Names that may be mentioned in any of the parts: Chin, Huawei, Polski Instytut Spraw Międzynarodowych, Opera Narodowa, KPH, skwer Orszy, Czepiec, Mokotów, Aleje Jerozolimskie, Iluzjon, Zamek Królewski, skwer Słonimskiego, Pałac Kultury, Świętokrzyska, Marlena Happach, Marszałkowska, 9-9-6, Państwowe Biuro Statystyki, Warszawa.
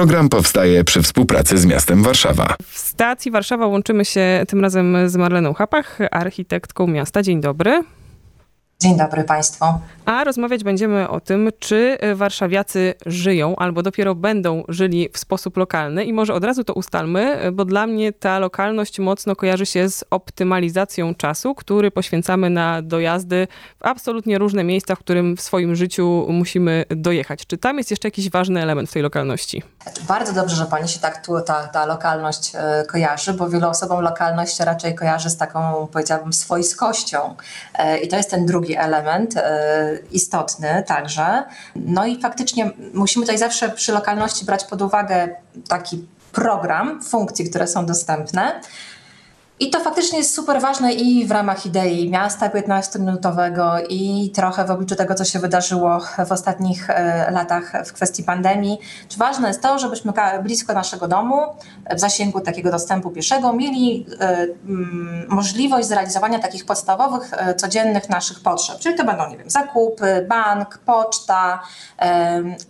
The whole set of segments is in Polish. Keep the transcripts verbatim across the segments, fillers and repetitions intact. Program powstaje przy współpracy z miastem Warszawa. W stacji Warszawa łączymy się tym razem z Marleną Happach, architektką miasta. Dzień dobry. Dzień dobry Państwu. A rozmawiać będziemy o tym, czy warszawiacy żyją albo dopiero będą żyli w sposób lokalny. I może od razu to ustalmy, bo dla mnie ta lokalność mocno kojarzy się z optymalizacją czasu, który poświęcamy na dojazdy w absolutnie różne miejsca, w którym w swoim życiu musimy dojechać. Czy tam jest jeszcze jakiś ważny element w tej lokalności? Bardzo dobrze, że Pani się tak tu, ta, ta lokalność kojarzy, bo wielu osobom lokalność raczej kojarzy z taką, powiedziałabym, swojskością. I to jest ten drugi element y, istotny także. No i faktycznie musimy tutaj zawsze przy lokalności brać pod uwagę taki program funkcji, które są dostępne. I to faktycznie jest super ważne i w ramach idei miasta piętnastominutowego i trochę w obliczu tego, co się wydarzyło w ostatnich latach w kwestii pandemii. Ważne jest to, żebyśmy blisko naszego domu, w zasięgu takiego dostępu pieszego, mieli możliwość zrealizowania takich podstawowych, codziennych naszych potrzeb. Czyli to będą, nie wiem, zakupy, bank, poczta,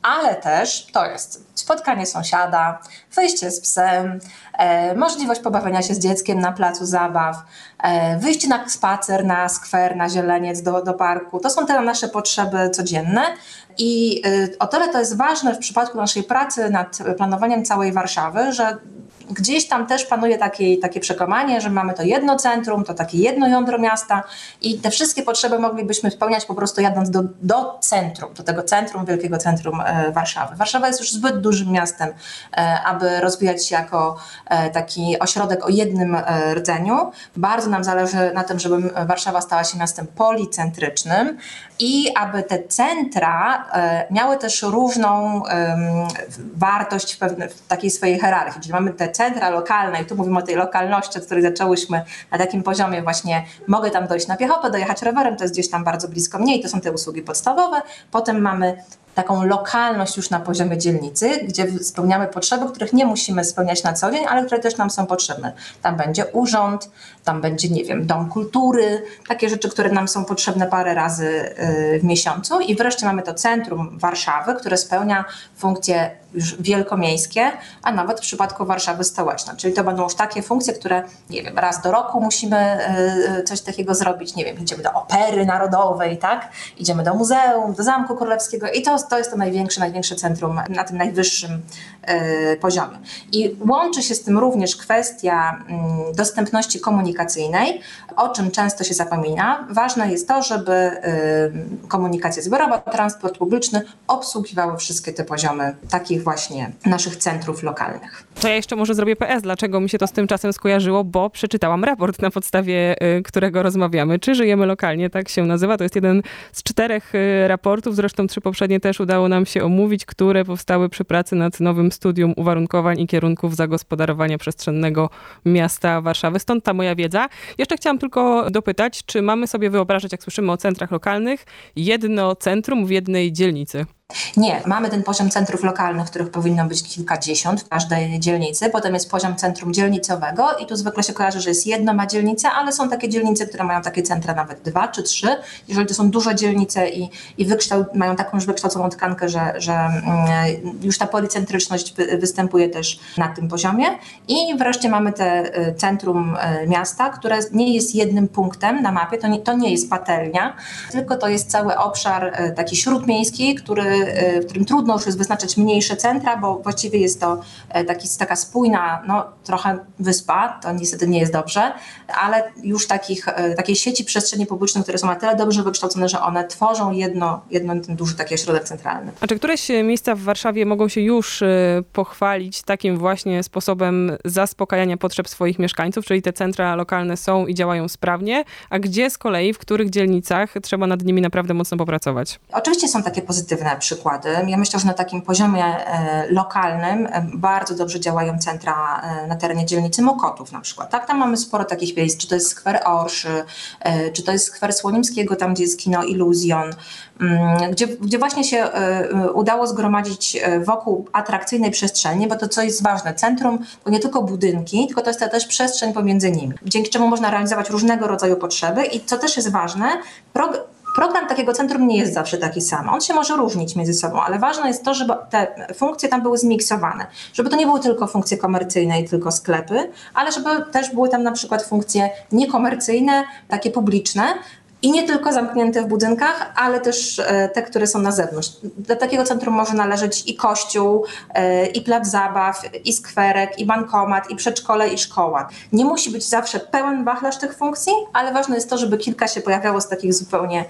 ale też to jest spotkanie sąsiada, wyjście z psem, możliwość pobawienia się z dzieckiem na placu zabaw, wyjście na spacer, na skwer, na zieleniec, do, do parku. To są te nasze potrzeby codzienne i o tyle to jest ważne w przypadku naszej pracy nad planowaniem całej Warszawy, że gdzieś tam też panuje takie, takie przekonanie, że mamy to jedno centrum, to takie jedno jądro miasta i te wszystkie potrzeby moglibyśmy spełniać po prostu jadąc do, do centrum, do tego centrum, wielkiego centrum Warszawy. Warszawa jest już zbyt dużym miastem, aby rozwijać się jako taki ośrodek o jednym rdzeniu. Bardzo nam zależy na tym, żeby Warszawa stała się miastem policentrycznym i aby te centra miały też różną wartość w, pewne, w takiej swojej hierarchii, czyli mamy te centra lokalne i tu mówimy o tej lokalności, od której zaczęłyśmy, na takim poziomie właśnie mogę tam dojść na piechotę, dojechać rowerem, to jest gdzieś tam bardzo blisko mnie i to są te usługi podstawowe. Potem mamy taką lokalność już na poziomie dzielnicy, gdzie spełniamy potrzeby, których nie musimy spełniać na co dzień, ale które też nam są potrzebne. Tam będzie urząd, tam będzie, nie wiem, dom kultury, takie rzeczy, które nam są potrzebne parę razy w miesiącu. I wreszcie mamy to centrum Warszawy, które spełnia funkcje już wielkomiejskie, a nawet w przypadku Warszawy stołecznej. Czyli to będą już takie funkcje, które, nie wiem, raz do roku musimy coś takiego zrobić, nie wiem, idziemy do Opery Narodowej, tak? Idziemy do muzeum, do Zamku Królewskiego i to To jest to największe, największe centrum na tym najwyższym y, poziomie. I łączy się z tym również kwestia y, dostępności komunikacyjnej, o czym często się zapomina. Ważne jest to, żeby y, komunikacja zbiorowa, transport publiczny obsługiwały wszystkie te poziomy takich właśnie naszych centrów lokalnych. To ja jeszcze może zrobię P S, dlaczego mi się to z tym czasem skojarzyło, bo przeczytałam raport, na podstawie y, którego rozmawiamy. Czy żyjemy lokalnie, tak się nazywa. To jest jeden z czterech y, raportów, zresztą trzy poprzednie też też udało nam się omówić, które powstały przy pracy nad nowym studium uwarunkowań i kierunków zagospodarowania przestrzennego miasta Warszawy. Stąd ta moja wiedza. Jeszcze chciałam tylko dopytać, czy mamy sobie wyobrażać, jak słyszymy o centrach lokalnych, jedno centrum w jednej dzielnicy? Nie, mamy ten poziom centrów lokalnych, których powinno być kilkadziesiąt w każdej dzielnicy. Potem jest poziom centrum dzielnicowego i tu zwykle się kojarzy, że jest jedno ma dzielnicę, ale są takie dzielnice, które mają takie centra nawet dwa czy trzy. Jeżeli to są duże dzielnice i, i wykształ- mają taką już wykształconą tkankę, że, że już ta policentryczność wy- występuje też na tym poziomie. I wreszcie mamy te centrum miasta, które nie jest jednym punktem na mapie, to nie, to nie jest patelnia, tylko to jest cały obszar taki śródmiejski, który w którym trudno już jest wyznaczać mniejsze centra, bo właściwie jest to taki, taka spójna, no trochę wyspa, to niestety nie jest dobrze, ale już takich, takiej sieci przestrzeni publicznej, które są na tyle dobrze wykształcone, że one tworzą jedno, jedno ten duży taki ośrodek centralny. A czy któreś miejsca w Warszawie mogą się już pochwalić takim właśnie sposobem zaspokajania potrzeb swoich mieszkańców, czyli te centra lokalne są i działają sprawnie, a gdzie z kolei, w których dzielnicach trzeba nad nimi naprawdę mocno popracować? Oczywiście są takie pozytywne przykłady. Przykłady. Ja myślę, że na takim poziomie lokalnym bardzo dobrze działają centra na terenie dzielnicy Mokotów na przykład. Tak, tam mamy sporo takich miejsc, czy to jest skwer Orszy, czy to jest skwer Słonimskiego, tam gdzie jest kino Iluzjon, gdzie, gdzie właśnie się udało zgromadzić wokół atrakcyjnej przestrzeni, bo to co jest ważne, centrum to nie tylko budynki, tylko to jest też przestrzeń pomiędzy nimi, dzięki czemu można realizować różnego rodzaju potrzeby i co też jest ważne, prog- Program takiego centrum nie jest zawsze taki sam. On się może różnić między sobą, ale ważne jest to, żeby te funkcje tam były zmiksowane. Żeby to nie były tylko funkcje komercyjne i tylko sklepy, ale żeby też były tam na przykład funkcje niekomercyjne, takie publiczne, i nie tylko zamknięte w budynkach, ale też te, które są na zewnątrz. Do takiego centrum może należeć i kościół, i plac zabaw, i skwerek, i bankomat, i przedszkole, i szkoła. Nie musi być zawsze pełen wachlarz tych funkcji, ale ważne jest to, żeby kilka się pojawiało z takich zupełnie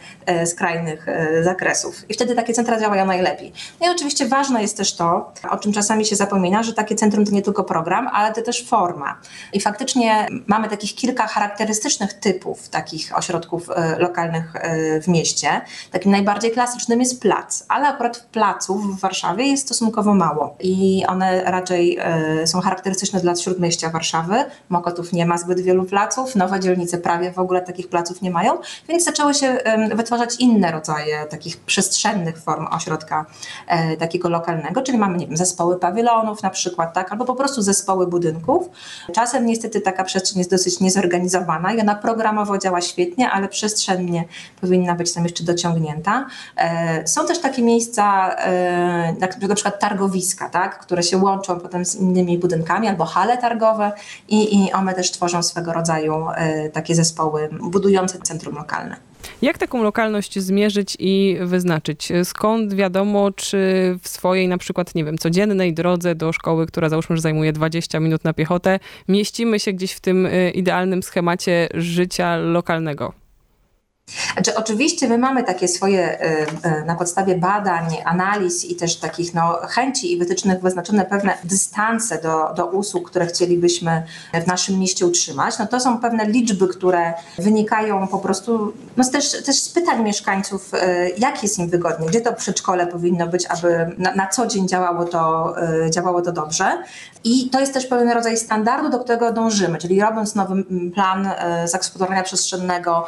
skrajnych zakresów. I wtedy takie centra działają najlepiej. No i oczywiście ważne jest też to, o czym czasami się zapomina, że takie centrum to nie tylko program, ale to też forma. I faktycznie mamy takich kilka charakterystycznych typów takich ośrodków lokalnych w mieście. Takim najbardziej klasycznym jest plac, ale akurat w placu w Warszawie jest stosunkowo mało i one raczej są charakterystyczne dla śródmieścia Warszawy. Mokotów nie ma zbyt wielu placów, nowe dzielnice prawie w ogóle takich placów nie mają, więc zaczęły się wytwarzać inne rodzaje takich przestrzennych form ośrodka takiego lokalnego, czyli mamy, nie wiem, zespoły pawilonów na przykład, tak, albo po prostu zespoły budynków. Czasem niestety taka przestrzeń jest dosyć niezorganizowana i ona programowo działa świetnie, ale przestrzeń powinna być tam jeszcze dociągnięta. Są też takie miejsca, na przykład targowiska, tak, które się łączą potem z innymi budynkami, albo hale targowe i, i one też tworzą swego rodzaju takie zespoły budujące centrum lokalne. Jak taką lokalność zmierzyć i wyznaczyć? Skąd wiadomo, czy w swojej na przykład, nie wiem, codziennej drodze do szkoły, która załóżmy, że zajmuje dwadzieścia minut na piechotę, mieścimy się gdzieś w tym idealnym schemacie życia lokalnego? Znaczy, oczywiście my mamy takie swoje na podstawie badań, analiz i też takich no, chęci i wytycznych wyznaczone pewne dystanse do, do usług, które chcielibyśmy w naszym mieście utrzymać. No, to są pewne liczby, które wynikają po prostu no, też, też z pytań mieszkańców, jak jest im wygodnie, gdzie to przedszkole powinno być, aby na, na co dzień działało to, działało to dobrze. I to jest też pewien rodzaj standardu, do którego dążymy, czyli robiąc nowy plan zagospodarowania przestrzennego,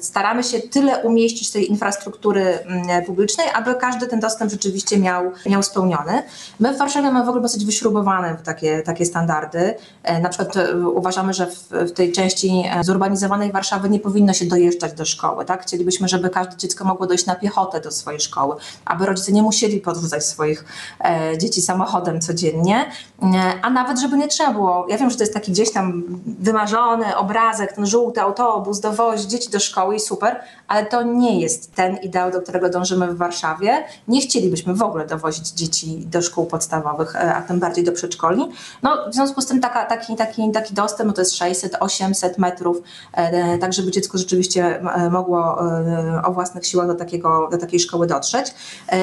staramy się tyle umieścić tej infrastruktury publicznej, aby każdy ten dostęp rzeczywiście miał, miał spełniony. My w Warszawie mamy w ogóle dosyć wyśrubowane takie, takie standardy. Na przykład uważamy, że w, w tej części zurbanizowanej Warszawy nie powinno się dojeżdżać do szkoły. Tak? Chcielibyśmy, żeby każde dziecko mogło dojść na piechotę do swojej szkoły, aby rodzice nie musieli podwózać swoich dzieci samochodem codziennie, a nawet żeby nie trzeba było. Ja wiem, że to jest taki gdzieś tam wymarzony obrazek, ten żółty autobus dowozi dzieci do szkoły i super, ale to nie jest ten ideał, do którego dążymy w Warszawie. Nie chcielibyśmy w ogóle dowozić dzieci do szkół podstawowych, a tym bardziej do przedszkoli. No, w związku z tym taka, taki, taki, taki dostęp to jest sześćset osiemset metrów, tak żeby dziecko rzeczywiście mogło o własnych siłach do, takiego, do takiej szkoły dotrzeć.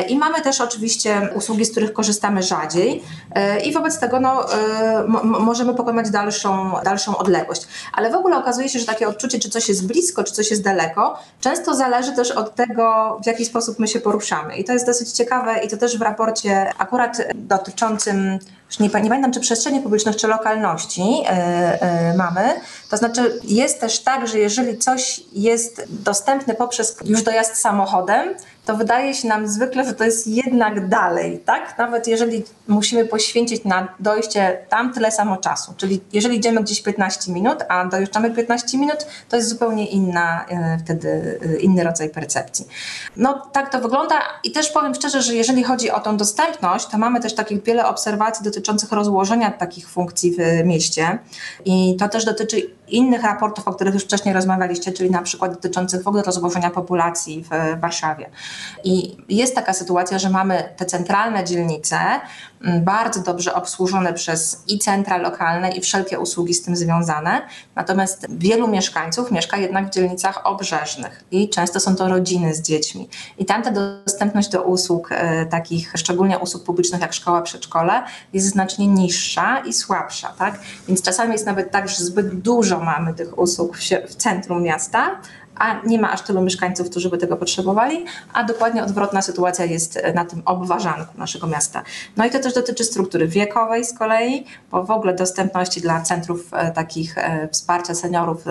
I mamy też oczywiście usługi, z których korzystamy rzadziej i wobec tego no, możemy pokonać dalszą, dalszą odległość. Ale w ogóle okazuje się, że takie odczucie, czy coś jest blisko, czy coś jest daleko, często zależy też od tego, w jaki sposób my się poruszamy. I to jest dosyć ciekawe i to też w raporcie akurat dotyczącym, nie, nie pamiętam, czy przestrzeni publicznych, czy lokalności yy, yy, mamy. To znaczy jest też tak, że jeżeli coś jest dostępne poprzez już dojazd samochodem, to wydaje się nam zwykle, że to jest jednak dalej, tak? Nawet jeżeli musimy poświęcić na dojście tam tyle samo czasu, czyli jeżeli idziemy gdzieś piętnaście minut, a dojeżdżamy piętnaście minut, to jest zupełnie inna, wtedy inny rodzaj percepcji. No tak to wygląda i też powiem szczerze, że jeżeli chodzi o tą dostępność, to mamy też takich wiele obserwacji dotyczących rozłożenia takich funkcji w mieście i to też dotyczy innych raportów, o których już wcześniej rozmawialiście, czyli na przykład dotyczących w ogóle rozłożenia populacji w Warszawie. I jest taka sytuacja, że mamy te centralne dzielnice, bardzo dobrze obsłużone przez i centra lokalne, i wszelkie usługi z tym związane. Natomiast wielu mieszkańców mieszka jednak w dzielnicach obrzeżnych i często są to rodziny z dziećmi. I tam ta dostępność do usług e, takich, szczególnie usług publicznych jak szkoła, przedszkole, jest znacznie niższa i słabsza. Tak? Więc czasami jest nawet tak, że zbyt dużo mamy tych usług w, w centrum miasta, a nie ma aż tylu mieszkańców, którzy by tego potrzebowali, a dokładnie odwrotna sytuacja jest na tym obwarzanku naszego miasta. No i to też dotyczy struktury wiekowej z kolei, bo w ogóle dostępności dla centrów takich wsparcia seniorów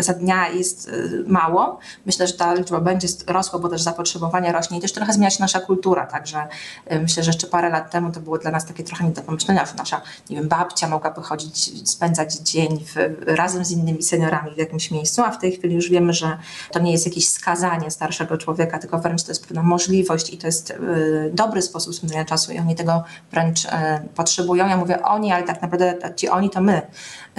za dnia jest mało. Myślę, że ta liczba będzie rosła, bo też zapotrzebowanie rośnie i też trochę zmienia się nasza kultura, także myślę, że jeszcze parę lat temu to było dla nas takie trochę nie do pomyślenia, że nasza, nie wiem, babcia mogłaby chodzić, spędzać dzień w, razem z innymi seniorami w jakimś miejscu, a w tej chwili już wiemy, że to nie jest jakieś skazanie starszego człowieka, tylko wręcz to jest pewna możliwość i to jest y, dobry sposób spędzania czasu i oni tego wręcz y, potrzebują. Ja mówię oni, ale tak naprawdę ci oni to my.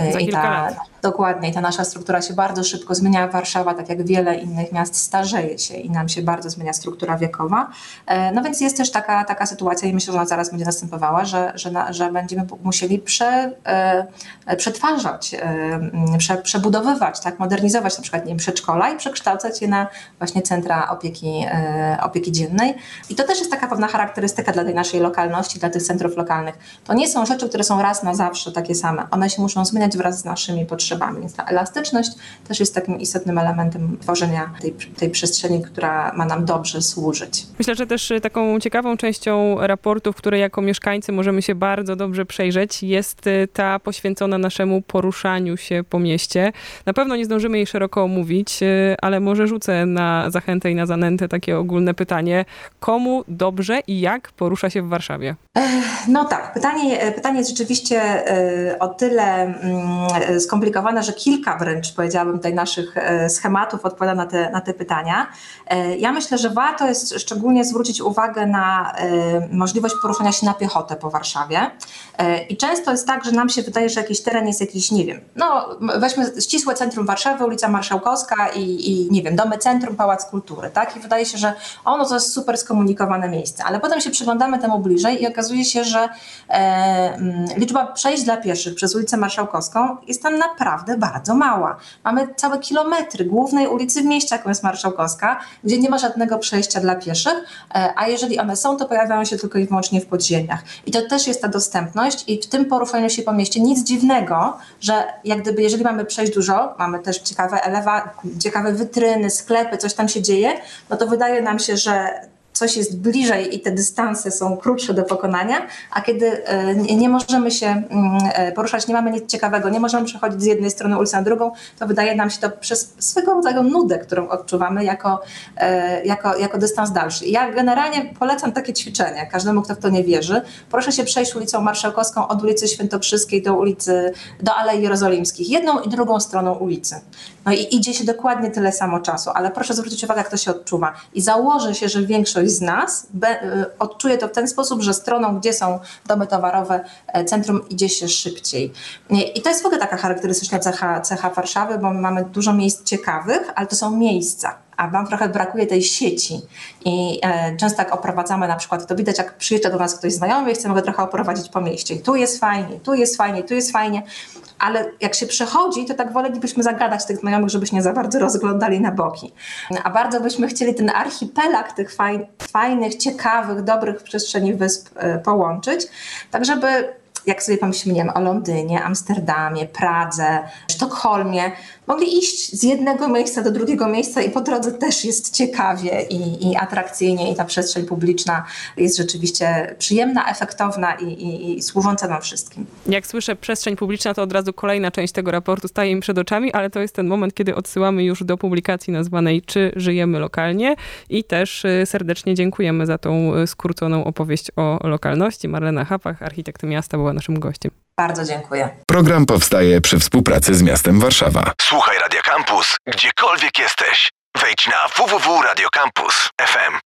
Y, Za i kilka ta, lat. Dokładnie. I ta nasza struktura się bardzo szybko zmienia. Warszawa, tak jak wiele innych miast, starzeje się i nam się bardzo zmienia struktura wiekowa. Y, no więc jest też taka, taka sytuacja i myślę, że ona zaraz będzie następowała, że, że, na, że będziemy musieli prze, y, przetwarzać, y, prze, przebudowywać, tak, modernizować na przykład nie wiem, przedszkola i przekształcać je na właśnie centra opieki, y, opieki dziennej. I to też jest taka pewna charakterystyka dla tej naszej lokalności, dla tych centrów lokalnych. To nie są rzeczy, które są raz na zawsze takie same. One się muszą zmieniać wraz z naszymi potrzebami. Więc ta elastyczność też jest takim istotnym elementem tworzenia tej, tej przestrzeni, która ma nam dobrze służyć. Myślę, że też taką ciekawą częścią raportów, które jako mieszkańcy możemy się bardzo dobrze przejrzeć, jest ta poświęcona naszemu poruszaniu się po mieście. Na pewno nie zdążymy jej szeroko omówić, ale może rzucę na zachętę i na zanętę takie ogólne pytanie. Komu dobrze i jak porusza się w Warszawie? No tak, pytanie, pytanie jest rzeczywiście o tyle skomplikowane, że kilka wręcz, powiedziałabym, tutaj naszych schematów odpowiada na te, na te pytania. Ja myślę, że warto jest szczególnie zwrócić uwagę na możliwość poruszania się na piechotę po Warszawie. I często jest tak, że nam się wydaje, że jakiś teren jest jakiś, nie wiem, no weźmy ścisłe centrum Warszawy, ulica Marszałkowska i, i nie wiem, domy centrum, Pałac Kultury, tak? I wydaje się, że ono to jest super skomunikowane miejsce, ale potem się przyglądamy temu bliżej i okazuje się, że e, liczba przejść dla pieszych przez ulicę Marszałkowską jest tam naprawdę bardzo mała. Mamy całe kilometry głównej ulicy w mieście, jaką jest Marszałkowska, gdzie nie ma żadnego przejścia dla pieszych, e, a jeżeli one są, to pojawiają się tylko i wyłącznie w podziemiach. I to też jest ta dostępność i w tym poruszaniu się po mieście nic dziwnego, że jak gdyby, jeżeli mamy przejść dużo, mamy też ciekawe elewa, ciekawe wytryny, sklepy, coś tam się dzieje, no to wydaje nam się, że coś jest bliżej i te dystanse są krótsze do pokonania, a kiedy nie możemy się poruszać, nie mamy nic ciekawego, nie możemy przechodzić z jednej strony ulicy na drugą, to wydaje nam się to przez swego rodzaju nudę, którą odczuwamy jako, jako, jako dystans dalszy. Ja generalnie polecam takie ćwiczenia każdemu, kto w to nie wierzy. Proszę się przejść ulicą Marszałkowską od ulicy Świętokrzyskiej do ulicy, do Alei Jerozolimskich, jedną i drugą stroną ulicy. No i idzie się dokładnie tyle samo czasu, ale proszę zwrócić uwagę, jak to się odczuwa. I założę się, że większość z nas be, odczuje to w ten sposób, że stroną, gdzie są domy towarowe, centrum idzie się szybciej. I to jest w ogóle taka charakterystyczna cecha, cecha Warszawy, bo my mamy dużo miejsc ciekawych, ale to są miejsca. A wam trochę brakuje tej sieci i e, często tak oprowadzamy na przykład, to widać jak przyjeżdża do nas ktoś znajomy i chcemy go trochę oprowadzić po mieście i tu jest fajnie, tu jest fajnie, tu jest fajnie, ale jak się przychodzi, to tak wolelibyśmy zagadać tych znajomych, żebyśmy nie za bardzo rozglądali na boki, a bardzo byśmy chcieli ten archipelag tych faj, fajnych, ciekawych, dobrych przestrzeni wysp e, połączyć, tak żeby jak sobie pomyślimy o Londynie, Amsterdamie, Pradze, Sztokholmie, mogli iść z jednego miejsca do drugiego miejsca i po drodze też jest ciekawie i, i atrakcyjnie i ta przestrzeń publiczna jest rzeczywiście przyjemna, efektowna i, i, i służąca nam wszystkim. Jak słyszę przestrzeń publiczna, to od razu kolejna część tego raportu staje mi przed oczami, ale to jest ten moment, kiedy odsyłamy już do publikacji nazwanej Czy żyjemy lokalnie? I też serdecznie dziękujemy za tą skróconą opowieść o lokalności. Marlena Happach, architekt miasta, była naszym gościem. Bardzo dziękuję. Program powstaje przy współpracy z miastem Warszawa. Słuchaj Radio Campus, gdziekolwiek jesteś. Wejdź na w w w kropka radio campus kropka f m.